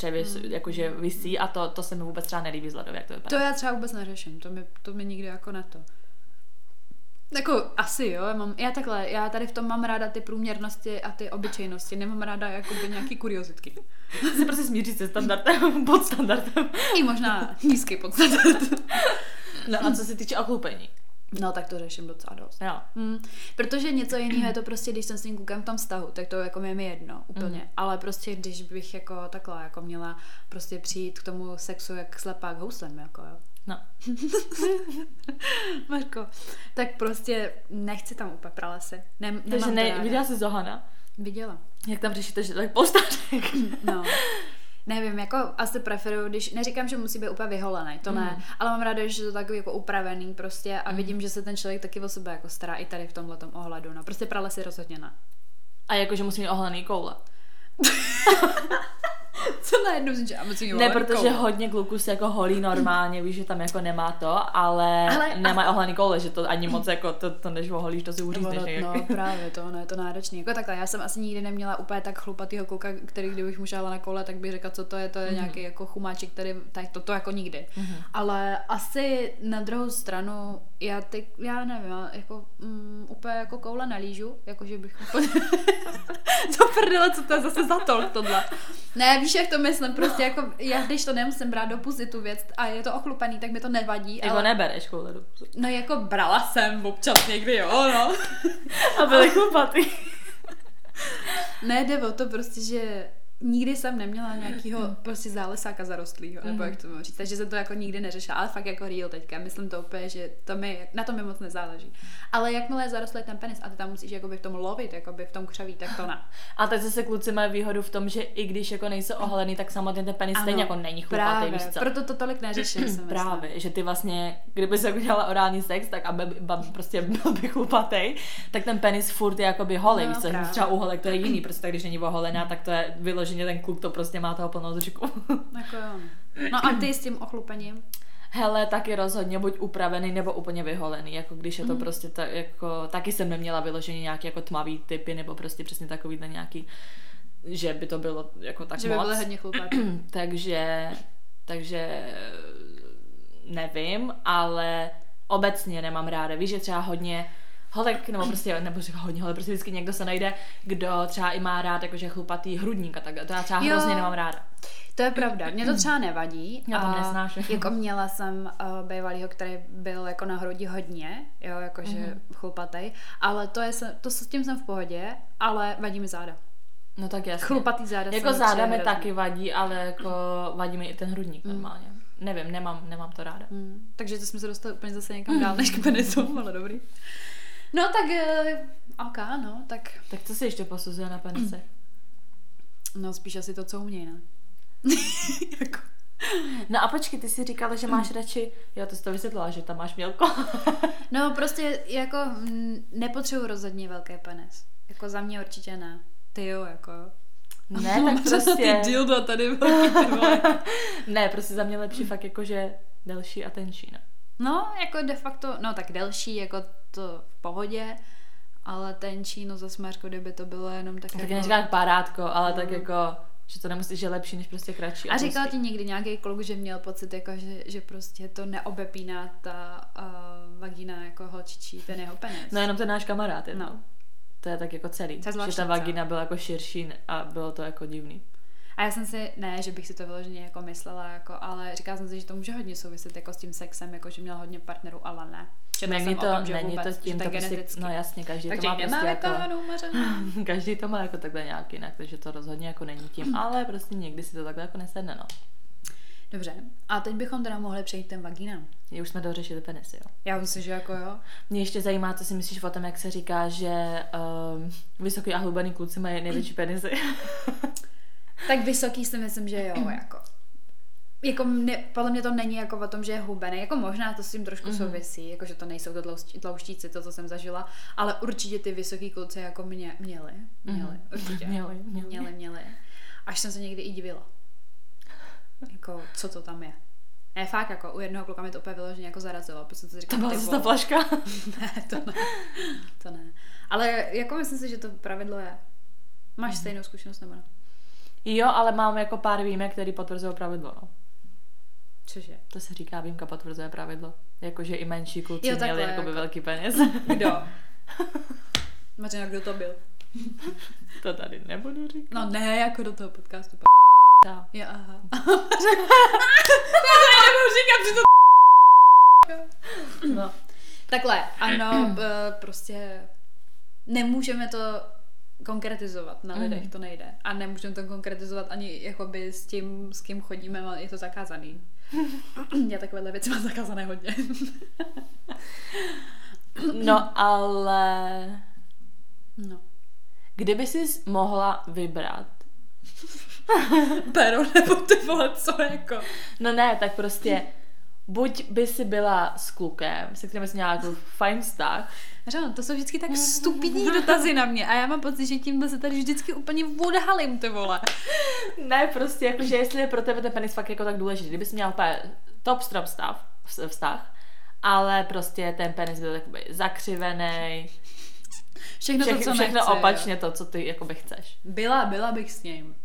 jakože visí a to se mi vůbec třeba nelíbí vzhledově, jak to vypadá. To já třeba vůbec neřeším, to mi nikdy jako na to. Jako asi jo, já tady v tom mám ráda ty průměrnosti a ty obyčejnosti, nemám ráda jakoby nějaký kuriozitky. Se prostě smíří se standardem, pod standardem. I možná nízký pod standardem. No a co se týče ochlupení? No, tak to řeším docela dost. Jo. Protože něco jiného je to prostě, když jsem s tím klukem v tom vztahu, tak to jako mi jedno úplně. Ale prostě, když bych jako takhle jako měla prostě přijít k tomu sexu jak slepák houslem, jako jo. No. Marko, tak prostě nechci tam úplně pralesy. Takže viděla jsi Zohana? Viděla. Jak tam řešíte, že tak postatek? No. Nevím, jako asi preferuju, když neříkám, že musí být úplně vyholený, to ne, ale mám ráda, že to takový jako upravený prostě a vidím, že se ten člověk taky o sebe jako stará i tady v tomhletom ohledu, no prostě pralesy rozhodně ne. A jakože musí mít ohlený koule. Co najednou říká, musí mít ohlený koule. Ne, protože hodně kluků se jako holí normálně, víš, že tam jako nemá to, ale nemá ohlený koule, že to ani moc jako to než oholíš, to si uřízneš. No právě to, ne, to náročný. Jako takhle, já jsem asi nikdy neměla úplně tak chlupatýho kluka, který kdybych mu šáhla na koule, tak bych řekla, co to je nějaký jako chumáček, který to jako nikdy. Ale asi na druhou stranu já nevím, jako úplně jako koule nalížu, jakože bych úplně to prdele, co to je zase za tolk tohle. Ne, víš, jak to myslím, prostě jako já když to nemusím brát do pusy tu věc a je to ochlupaný, tak mi to nevadí. Jako ale... nebereš koule do pusy. No jako brala jsem občas někdy, jo, no. A byly chlupatý. Ne, jde o to prostě, že nikdy jsem neměla nějakýho prostě zálesáka zarostlýho, nebo jak to mám říct, takže jsem to jako nikdy neřešila, ale fakt jako real teďka, myslím to úplně, že na to mi moc nezáleží. Ale jakmile je zarostlý ten penis a ty tam musíš jakoby v tom lovit, jakoby v tom křaví, tak to ne. A tak zase kluci mají výhodu v tom, že i když jako nejsou ohalený, tak samotně ten penis stejně jako není chlupatý, víš co? Proto to tolik neřeším, jsem právě, že ty vlastně, kdyby se jako dělala orální sex, tak a prostě byl by chlupatý, tak ten penis furt je jakoby holý, víš co? Třeba u holek to je jiný, prostě když není oholená, tak to je že ten kluk to prostě má toho plnou držku. Jako jo. No a ty s tím ochlupením? Hele, taky rozhodně buď upravený nebo úplně vyholený, jako když je to prostě tak, jako taky jsem neměla vyložený nějaký jako tmavý typy nebo prostě přesně takový ten nějaký, že by to bylo jako tak že moc. Že by byly hodně chlupáky. takže nevím, ale obecně nemám ráda. Víš, že třeba hodně holek, nebo hodně holek, prostě vždycky někdo se najde, kdo třeba i má rád jakože chlupatý hrudník a tak, to já třeba hrozně nemám ráda. To je pravda, mě to třeba nevadí. Já to nesnáším. Jako měla jsem bývalýho, který byl jako na hrudi hodně, jo, jakože chlupatý, ale to s tím jsem v pohodě, ale vadí mi záda. No tak jasně. Chlupatý záda. Jako záda mi taky vadí, ale jako vadí mi i ten hrudník normálně. Nevím, nemám to ráda. Takže to jsme se dostali úplně zase někam dál než k penisu, ale dobrý. No tak, ok, no, tak... Tak co si ještě posuzuje na penise? No spíš asi to, co uměj, ne? Jako... No a počkej, ty si říkala, že máš radši... Jo, to jsi to vysvětlila, že tam máš mělko. No prostě jako nepotřebuji rozhodně velký penis. Jako za mě určitě ne. Ty jo, jako... Ne, tak prostě... Ty dildo tady velký, ty vole. Ne, prostě za mě lepší fakt jakože delší a tenčí, no. No, jako de facto, no tak delší, jako to v pohodě, ale tenčí, no zase Marko, kdyby to bylo jenom tak... Tak neříkám párátko, ale tak jako, že to nemusíš, že lepší, než prostě kratší. A říkal ti někdy nějaký kluk, že měl pocit, jako, že prostě to neobepíná ta vagina jako holčičí, ten jeho penis. No jenom ten náš kamarád, no. To je tak jako celý. Že ta vagina byla jako širší a bylo to jako divný. A já jsem si, ne, že bych si to vyloženě jako myslela, jako, ale říkala jsem si, že to může hodně souviset jako s tím sexem, jako že měl hodně partnerů, ale ne. Není to, tom, že není vůbec, to tím, to prostě, no jasně, každý takže to má prostě jako, každý to má jako takhle nějak jinak, takže to rozhodně jako není tím, ale prostě někdy si to takhle jako nesedne, no. Dobře, a teď bychom teda mohli přejít ten vagínám. Už jsme dořešili penis, jo? Já myslím, že jako jo. Mě ještě zajímá, co si myslíš o tom, jak se říká, že vysoký a hlubený kluci mají největší penisy. Tak vysoký si myslím, že jo, jako. Jako ne, podle mě to není jako o tom, že je hubený, jako možná to s tím trošku souvisí, jako že to nejsou to tlouštíci, to, co jsem zažila, ale určitě ty vysoký kluci jako měli. Až jsem se někdy i divila. Jako, co to tam je. Ne, fakt, jako u jednoho kluka mi to úplně vyloženě jako zarazilo, protože to říkám, to byla ta flaška? Ne, to ne. Ale jako myslím si, že to pravidlo je. Máš stejnou zkušenost, nebo ne? Jo, ale mám jako pár výjimek, který potvrzují pravidlo, no. Cože? To se říká, výjimka potvrzuje pravidlo. Jakože i menší kluci jo, měli jakoby velký penis. Kdo? Mařina, kdo to byl? To tady nebudu říkat. No ne, jako do toho podcastu. Jo, aha. Já nebudu říkat, že to no. Takhle, ano, prostě nemůžeme to konkretizovat na lidech, to nejde. A nemůžeme to konkretizovat ani jakoby s tím, s kým chodíme, ale je to zakázaný. Já takovéhle věci mám zakázané hodně. No, ale... No. Kdyby jsi mohla vybrat... Pero, nebo ty vole, co jako? No ne, tak prostě... Buď by si byla s klukem, se kterým jsi měla jako fajn vztah. Řano, to jsou vždycky tak stupidní dotazy na mě a já mám pocit, že tímhle se tady vždycky úplně odhalím, ty vole. Ne, prostě, jakože jestli je pro tebe ten penis fakt jako tak důležitý, kdyby jsi měla top strop vztah, ale prostě ten penis byl jakoby zakřivený. Všechno opačně jo. To, co ty jakoby chceš. Byla bych s ním.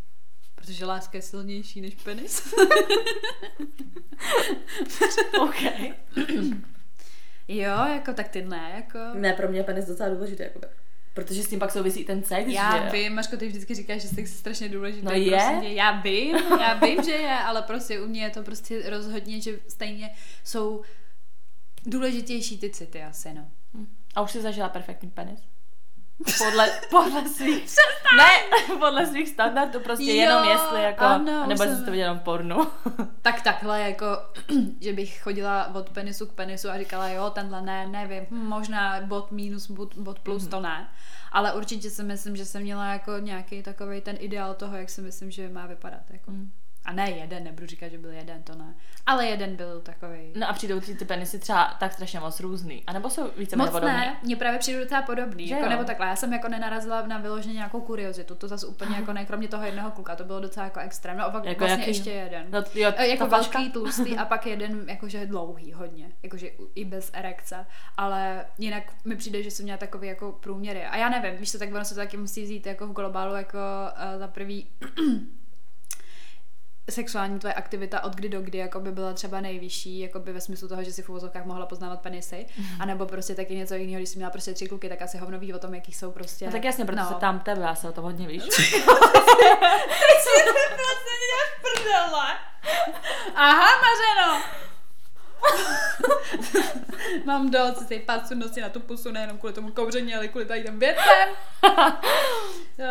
Protože láska je silnější než penis. Okay. Jo, jako tak ty ne, jako... Ne, pro mě penis docela důležitý, jako. Protože s tím pak souvisí ten sex, já vím, Mařko, ty vždycky říkáš, že sex je strašně důležitý. No je? Prostě, já vím, že je, ale prostě u mě je to prostě rozhodně, že stejně jsou důležitější ty city asi, no. A už jsi zažila perfektní penis? Podle svých standardů prostě jo, jenom jestli jako ano, nebo jsem... jsi to viděla jenom pornu. Tak takhle jako že bych chodila od penisu k penisu a říkala jo, tenhle ne, nevím, možná bod minus, bod plus, to ne. Ale určitě si myslím, že jsem měla jako nějaký takovej ten ideál toho, jak si myslím, že má vypadat jako. A ne jeden, nebudu říkat, že byl jeden, to ne. Ale jeden byl takovej. No a přijdou ty penisy třeba tak strašně moc různý. A nebo jsou více moc podobný? Ne, mně právě přijdu docela podobný. Jako, nebo takhle, já jsem jako nenarazila na vyloženě nějakou kuriozitu. To zase úplně jako ne, kromě toho jednoho kluka. To bylo docela jako extrém. No opak jako vlastně jaký? Ještě jeden. No, jo, jako velký, tlustý a pak jeden jakože dlouhý hodně. Jakože i bez erekce. Ale jinak mi přijde, že jsem měla takový jako průměry. A já nevím, víš co, tak ono se to taky musí vzít jako v globálu jako za prvý. Sexuální tvoje aktivita od kdy do kdy jako by byla třeba nejvyšší, jako by ve smyslu toho, že si v uvozovkách mohla poznávat penisy, anebo prostě taky něco jiného, když jsi měla prostě 3 kluky, tak asi hovno ví o tom, jaký jsou prostě. No tak jasně, protože se tam tebe, já se o tom hodně víš. Ty si vlastně děláš prdele. Aha, Mařeno. Mám dost, si tady pásu nosí na tu pusu, nejenom kvůli tomu kouření, ale kvůli tady těm věcem.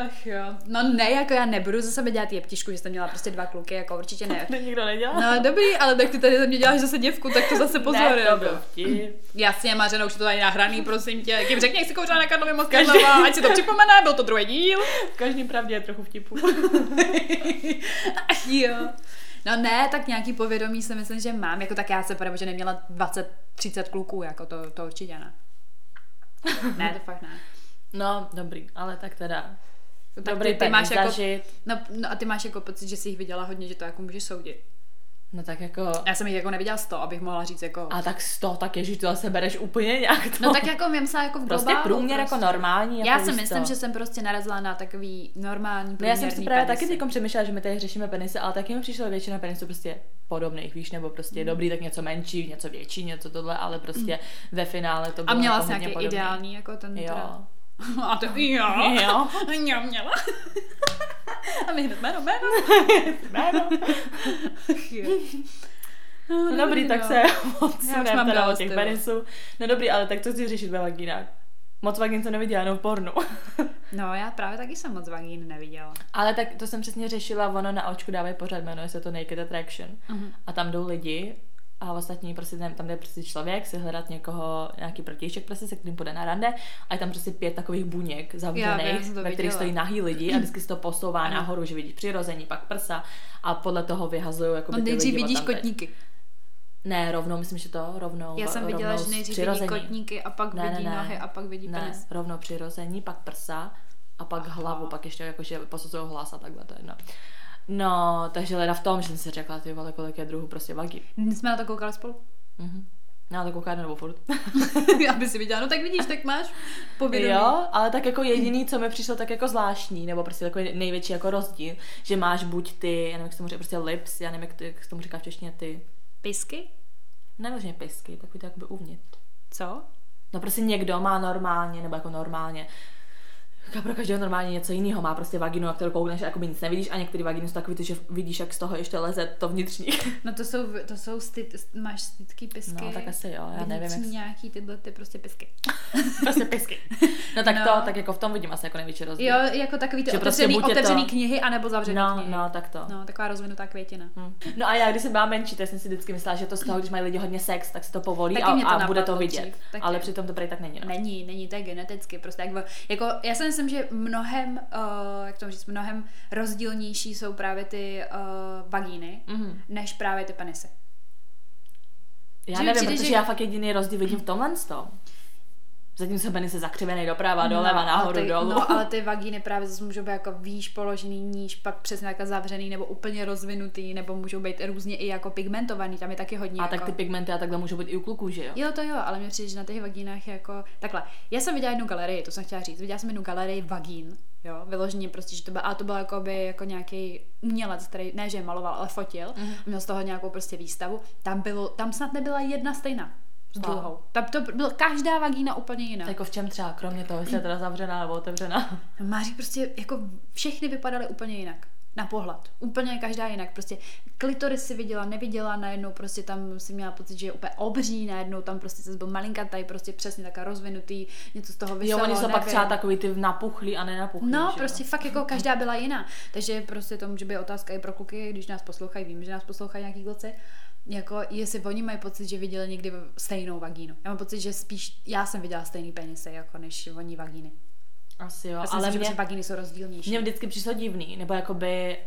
Ach jo. No ne, jako já nebudu za sebe dělat jeptišku, že jsem měla prostě 2 kluky, jako určitě ne. To nikdo nedělal. No dobrý, ale tak ty tady za mě děláš zase děvku, tak to zase pozor. Ne, to byl vtip. Jasně, Mařeno, už je to tady nahraný, prosím tě. Kým řekni, jak jsi kouřila na Karlově mostě, ať si to připomene, byl to druhý díl. V každém pravdě je trochu vtipu. Ach jo. No ne, tak nějaký povědomí si myslím, že mám. Jako tak já se pravdu, že neměla 20-30 kluků, jako to určitě ne. Ne, to fakt ne. No, dobrý, ale tak teda. Dobrý, ty máš jako, no a ty máš jako pocit, že jsi jich viděla hodně, že to jako můžeš soudit. No tak jako... Já jsem jich jako neviděla 100, abych mohla říct jako... A tak 100, tak ježíš, to zase bereš úplně nějak to. No tak jako mě myslela jako v globálu. Prostě průměr prostě. Jako normální. Jako já si myslím, že jsem prostě narazila na takový normální průměrný penisy. No já jsem si právě taky teďkom přemýšlela, že my tady řešíme penisy, ale taky mi přišlo většina penisů prostě podobných, víš, nebo prostě dobrý, tak něco menší, něco větší, něco tohle, ale prostě ve finále to bylo. A měla jsi nějaký ideální jako ten teda... A to jo. Já měla. A my hned jméno. No dobrý, tak se odsuneme teda od těch penisů. No dobrý, ale tak co chci řešit ve vagínách? Moc vagín jsem neviděla, no v pornu. No já právě taky jsem moc vagín neviděla. Ale tak to jsem přesně řešila, ono na očku dávají pořád, jmenuje se to Naked Attraction. Uh-huh. A tam jdou lidi a ostatní prostě tam jde prostě člověk si hledat někoho, nějaký protějšek prostě, se kterým půjde na rande a je tam prostě 5 takových buněk zavřených, ve kterých stojí nahý lidi a vždycky se to posouvá nahoru, že vidíš přirození, pak prsa a podle toho vyhazují jako ty lidi. Vidíš kotníky. Ne, rovnou, myslím, že to rovnou. Já jsem viděla, že nejdřív vidí kotníky a pak vidí nohy a pak vidí penis. Rovnou přirození, pak prsa a pak hlavu, pak ještě jakože posuzují hlas a takhle to jedno. No, takže leda v tom, že jsem si řekla, ty vole, kolik je druhů prostě vagín. Jsme na to koukali spolu? Mhm. Já to koukala nebo furt. Aby si viděla, no tak vidíš, tak máš povědomí. Jo, ale tak jako jediný, co mi přišlo tak jako zvláštní, nebo prostě takový největší jako rozdíl, že máš buď ty, já nevím, jak se tomu říká, prostě lips, já nevím, jak se tomu říká v češtině ty... Pisky? Nemožně pisky, takový to jakoby uvnitř. Co? No prostě někdo má normálně, nebo jako normálně. Pro každého normálně něco jiného má prostě vaginu, na kterou koukneš, jakoby nic nevidíš a některé vaginy jsou takový, že vidíš, jak z toho ještě leze to vnitřní. No to jsou máš stytky pisky. No tak asi jo, já nevím. Vnitřní nějaký tyhle ty prostě pisky. Prostě pisky. No tak to, tak jako v tom vidím asi jako největší rozdíl. Jo, jako takový ty otevřený knihy anebo zavřený knihy. No, tak to. No, taková rozvinutá květina. No a já když jsem byla menší, tak jsem si vždycky myslela, že to z toho, když mají lidi hodně sex, tak se to povolí a bude to vidět. Ale přitom to tak není. Není, to je geneticky prostě jako já myslím, že mnohem rozdílnější jsou právě ty vagíny, než právě ty penisy. Já nevím, protože já fakt jediný rozdíl vidím v tomhle tom. Zatímco penis je zakřivený doprava, doleva, nahoru, dolů. No, ale ty vagíny právě zase můžou být jako výš položený, níž, pak přesně jako zavřený, nebo úplně rozvinutý, nebo můžou být různě i jako pigmentovaný, tam je taky hodně. A jako... tak ty pigmenty a takhle můžou být i u kluků, že jo? Jo, to jo, ale mě přijde, že na těch vagínách je jako... Takhle, já jsem viděla jednu galerii, to jsem chtěla říct, viděla jsem jednu galerii vagín, jo, vyloženě prostě, že to byla, a to byl jako nějaký umělec, který ne, že maloval, ale fotil, měl z toho nějakou prostě výstavu, tam snad nebyla jedna stejná. Wow. To byla každá vagína úplně jiná. Tak jako v čem třeba, kromě toho, jestli je teda zavřená nebo otevřená? Máří prostě, jako všechny vypadaly úplně jinak. Na pohled. Úplně každá jinak. Prostě klitoris si viděla, neviděla, najednou prostě tam si měla pocit, že je úplně obří, najednou tam prostě se byl malinkatý, prostě přesně taká rozvinutý, něco z toho vyselo. Jo, oni jsou pak třeba takový ty napuchlí a nenapuchlí. No, prostě fakt jako každá byla jiná. Takže prostě to může být otázka i pro kluky, když nás poslouchají, vím, že nás poslouchají nějaký kluci. Jako, jestli oni mají pocit, že viděli někdy stejnou vagínu. Já mám pocit, že spíš já jsem viděla stejný penisy, jako než oni vagíny. Asi jo, ale myslím, že vagíny jsou rozdílnější. Mně vždycky přišlo divný, nebo jakoby,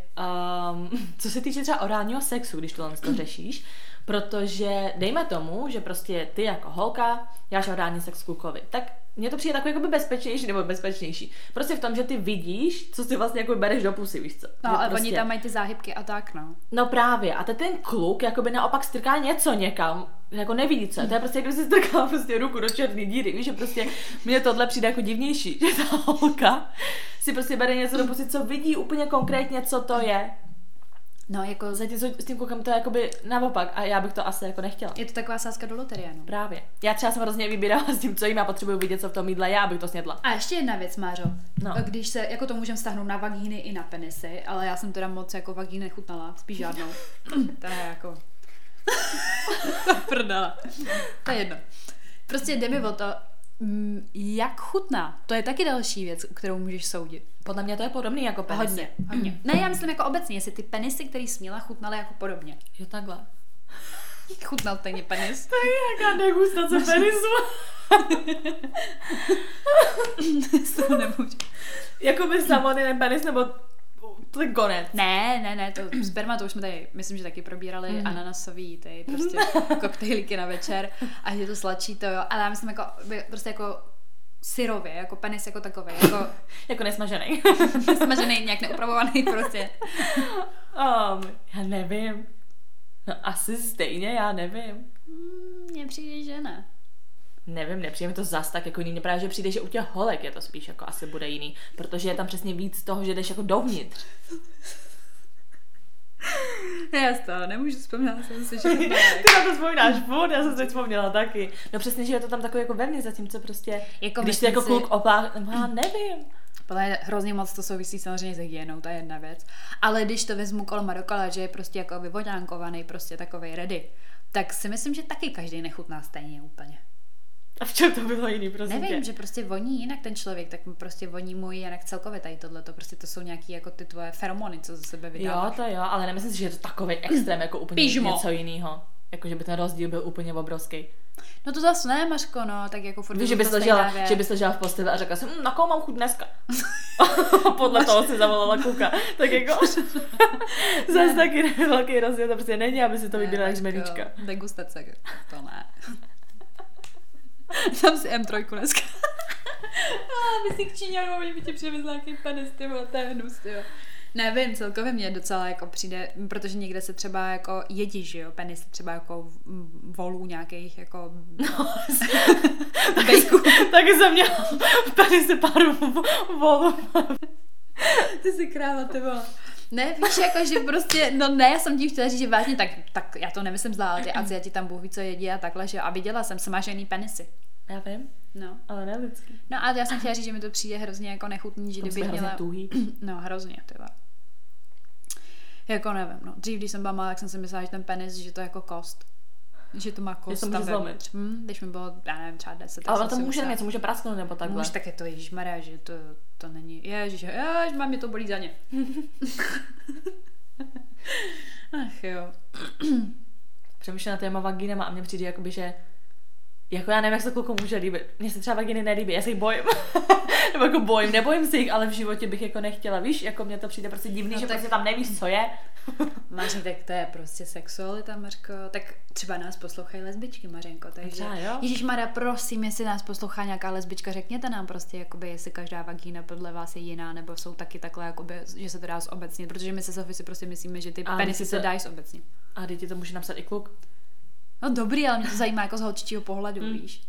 co se týče třeba orálního sexu, když tohle to řešíš, protože dejme tomu, že prostě ty jako holka, jáš orální sex klukovi, tak mně to přijde takový jakoby bezpečnější nebo bezpečnější. Prostě v tom, že ty vidíš, co si vlastně jako bereš do pusy, víš co? No, že ale prostě... oni tam mají ty záhybky a tak, no. No právě, a ten kluk jakoby naopak strká něco někam, jako nevidí co. To je prostě, když si strká prostě ruku do černý díry, víš, že prostě mně tohle přijde jako divnější, že ta holka si prostě bere něco do pusy, co vidí úplně konkrétně, co to je. No, jako zatímco s tím klukem to je jakoby naopak a já bych to asi jako nechtěla. Je to taková sázka do loterie, no. Právě. Já třeba jsem hrozně vybírala s tím, co jim a potřebuju vidět, co v tom jídle je, abych to snědla. A ještě jedna věc, Mářo. No. Když se, jako to můžeme stáhnout na vagíny i na penisy, ale já jsem teda moc jako vagíny nechutnala, spíš žádnou. To je jako... Prdala. To je jedno. Prostě jde mi o to, jak chutná. To je taky další věc, kterou můžeš soudit. Podle mě to je podobný jako penisy. Hodně. Ne, já myslím jako obecně, jestli ty penisy, který jsi měla, chutnaly jako podobně. Jo, takhle. Chutnal stejně penis. To je jaká degustace penisu. Z toho nemůžu. Jakoby samotný ten penis, nebo ten konec. Ne, to sperma, to už jsme tady, myslím, že taky probírali, ananasový, tady prostě koktejlíky na večer, a že to sladčí to, jo. Ale já myslím jako, prostě jako syrově, jako penis jako takový, jako... jako nesmažený. Nesmažený, nějak neupravovaný prostě. Já nevím. No asi stejně, já nevím. Mně přijde, že ne. Nevím, nepřijde mi to zas tak jako jiný. Neprávě, že přijde, že u těch holek je to spíš jako asi bude jiný, protože je tam přesně víc toho, že jdeš jako dovnitř. Já z toho nemůžu vzpomínat, jsem si, že to ty na to vzpomínáš furt, já jsem to vzpomněla taky. No přesně, že je to tam takové jako vevnitř, zatímco prostě, jako když ty jako kluk opláš, já nevím. Podle hrozně moc to souvisí samozřejmě s hygienou, to je jedna věc. Ale když to vezmu kolma dokola, že je prostě jako vyvodánkovaný, prostě takovej ready, tak si myslím, že taky každý nechutná stejně úplně. A v čem to bylo jiný, prostě? Nevím, že prostě voní jinak ten člověk, tak prostě voní mu jinak celkově tady tohle, to prostě to jsou nějaký jako ty tvoje feromony, co ze sebe vydáváš. Jo, to jo, ale nemyslím si, že je to takovej extrém, jako úplně Pížmo. Něco jiného. Jako, že by ten rozdíl byl úplně obrovský. No to zase ne, Mařko, no, tak jako furt. Víš, že bys ležela v posteli a řekla jsem, na koho mám chuť dneska? Podle toho si zavolala kuka. Tak jako, zase taky velký rozdíl, to prostě není, aby si to vybírala jak žmenička. Degustace, to ne. Tam si M3 dneska. Aby si k Číňanům by tě přivezla jaký penis, ty vole, to je hnus, ty jo. Nevím, celkově mě docela jako přijde, protože někde se třeba jako jedí, že jo, penis třeba jako volů nějakých jako no, taky jsem měla penis pár volů. Ty jsi kráva, ty vole. Ne, víš, jako, že prostě, no ne, já jsem tím chtěla říct, že vážně, tak já to nemyslím zlá, ale ty Aziati tam bůh ví, co jedí a takhle, že jo, a viděla jsem smažený penisy. Já vím, no. Ale ne lidský. No a já jsem chtěla říct, že mi to přijde hrozně jako nechutný, že kdyby měla... hrozně tuhý. No hrozně, tyhle. Jako nevím, no. Dřív, když jsem byla malá, tak jsem si myslela, že ten penis, že to je jako kost. Že to má kost tam vevnitř. Když mi bylo, já nevím, třeba 10. Ale to může něco, může prasknout nebo takhle. Může, tak je to ježišmarja, že to není. Ježiš, mám, mě to bolí za ně. Ach jo. Přemýšlím na téma vagínama a mně přijde jakoby, že jako já nevím, jak se kluku může líbit. Mně se třeba vaginy nelíbí, já se jich bojím. Nebo jako bojím, nebojím se jich, ale v životě bych jako nechtěla, víš, jako mně to přijde prostě divný, no, že tak... prostě tam nevíš, co je. Maří, tak to je prostě sexualita, Mařko. Tak třeba nás poslouchají lesbičky, Mařenko, takže... Ježišmarja, prosím, jestli nás poslouchá nějaká lesbička, řekněte nám prostě, jakoby, jestli každá vagína podle vás je jiná, nebo jsou taky takhle, jakoby, že se to dá zobecnit, protože my se Sofie si prostě myslíme, že ty penisy se dají zobecnit. A děti to může napsat i kluk. No dobrý, ale mě to zajímá jako z holčičího pohledu, víš.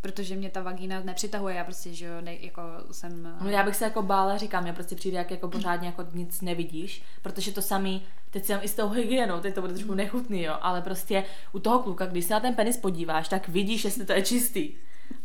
Protože mě ta vagína nepřitahuje, já prostě, že jo, jako jsem... No já bych se jako bála, říkám, já prostě přijde, jak jako pořádně jako nic nevidíš, protože to samý, teď jsem i s tou hygienou, teď to bude trošku nechutný, jo, ale prostě u toho kluka, když se na ten penis podíváš, tak vidíš, jestli to je čistý.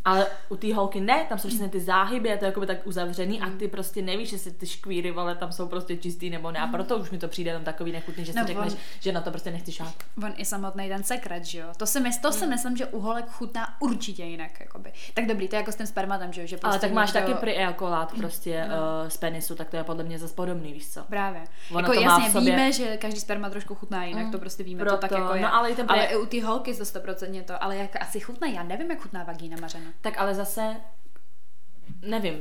Ale u té holky ne, tam jsou přesně ty záhyby, je to jakoby tak uzavřený a ty prostě nevíš, jestli ty škvíry, vole, tam jsou prostě čistý nebo ne. A proto už mi to přijde tam takový nechutný, že si řekneš, že na to prostě nechci šát. On i samotný ten sekret, že jo? To si myslím, že u holek chutná určitě jinak, jakoby. Tak dobrý, to je jako s tím spermatem, že jo? Že prostě ale tak máš taky priejakulát prostě z penisu, tak to je podle mě zase podobný, víš co? Právě. Ono jako jasně sobě... víme, že každý sperma trošku chutná jinak, to prostě víme, proto, to tak jako je. No, ale, ale i u té holky to 100% to, ale jak asi chutná, já nevím, jak chutná vagína, Maře. Tak ale zase, nevím,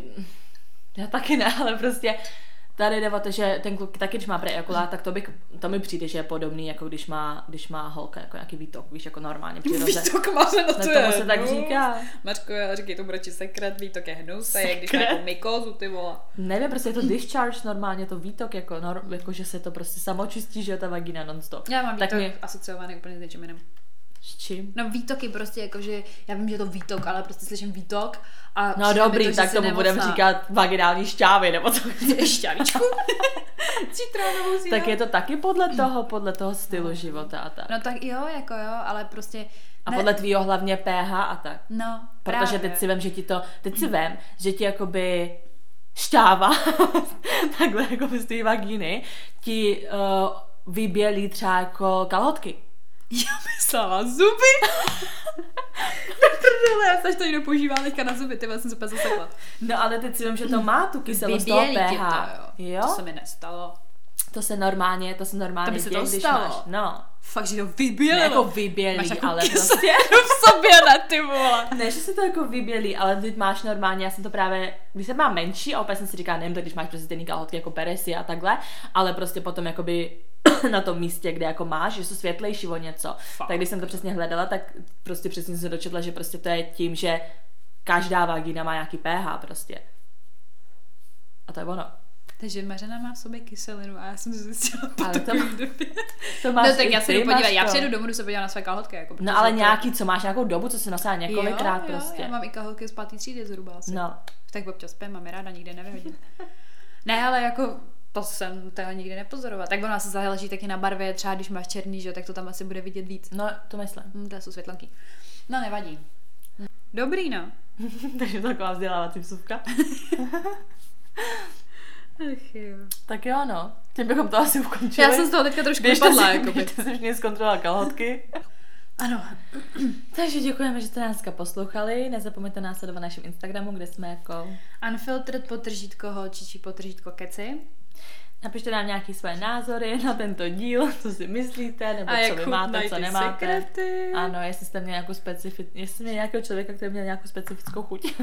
já taky ne, ale prostě tady jde o to, že ten kluk taky, když má prejakulát, tak to mi přijde, že je podobný, jako když má holka jako nějaký výtok, víš, jako normálně přirozený. Výtok Maře, no to je hnus. Se tak říká. Mařko, já říkaj tomu radši sekret, výtok je hnus, a je když má jako mykózu, ty vole. Nevím, prostě je to discharge normálně, to výtok, jako že se to prostě samočistí, že je ta vagina non-stop. Já mám výtok asociovaný úplně s něčím jiným. S čím? No výtok je prostě jako, že já vím, že je to výtok, ale prostě slyším výtok a... No dobrý, to, tak tomu budeme říkat vaginální šťávy, nebo co? Šťávičku? Tak je to taky podle toho stylu života a tak. No tak jo, jako jo, ale prostě... A podle tvýho hlavně pH a tak. No, protože právě. Teď si vem, že ti jakoby... šťáva, takhle jako z té vagíny, ti vybělí třeba jako kalhotky. Já myslela zuby. Já se až to někdo používá teďka na zuby, ty jsem super zasekla. No ale teď si vím, že to má tu kyselost toho pH. Jo? To se mi nestalo. To se normálně děje, to když máš. No. Fakt, že to vybělilo. Jako vybělí, máš ale prostě v sobě na ty vole. Ne, že se to jako vybělí, ale teď máš normálně, já jsem to právě, když jsem má menší, a opět jsem si říkala, nevím, tak když máš prostě stejný kalhotky jako peresy a takhle, ale prostě potom jakoby na tom místě, kde jako máš, že jsou světlejší o něco. Fakt. Tak když jsem to přesně hledala, tak prostě přesně jsem se dočetla, že prostě to je tím, že každá vagina má nějaký pH prostě. A to je ono. Takže Mařena má v sobě kyselinu a já jsem zjistila po takový době. No tak já se jdu podívat, já přijedu domů, jdu se podívat na své kalhotky. Jako, no ale nějaký, co máš nějakou dobu, co jsi nosila několikrát prostě. Já mám i kalhotky z 5. třídy zhruba asi. No. Tak občas pěm, mám je ráda, nikde nevyhodím. Ne, ale jako to jsem toho nikdy nepozorovala. Tak ona se záleží taky na barvě, třeba když máš černý, že, tak to tam asi bude vidět víc. No to myslím. To jsou světlanky. No nevadí. Dobrý, no. Takže taková vzdělávací vsuvka. Ach jo. Tak jo, no. Tím bychom to asi ukončili. Já jsem z toho teďka trošku vypadla. Když to jsi už mě zkontrolovala kalhotky. Ano. Takže děkujeme, že jste nás poslouchali. Nezapomeňte následovat našem Instagramu, kde jsme jako Unfiltered _ holčičí _ keci. Napište nám nějaké své názory na tento díl, co si myslíte, nebo co vy máte, co nemáte. Sekrety. Ano, jestli jste měli nějakou jestli měli nějakého člověka, který měl nějakou specifickou chuť.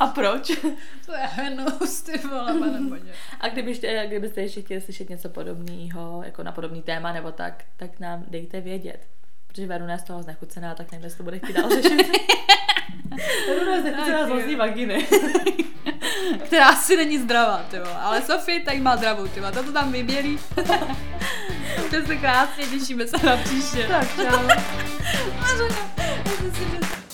A proč? To je hnus, ty vole, nebo ně. A kdybyste ještě chtěli slyšet něco podobného, jako na podobný téma, nebo tak, tak nám dejte vědět. Protože Veruna je z toho znechucená, tak někde se to bude chtít dál řešit. Veruna je znechucená z vlastní vaginy. Která asi není zdravá, tyvo. Ale Sofie tak má zdravou, tyvo. To tam vybělí. To se krásně, těšíme se na příště. Tak, čau. Mařena, já jsem si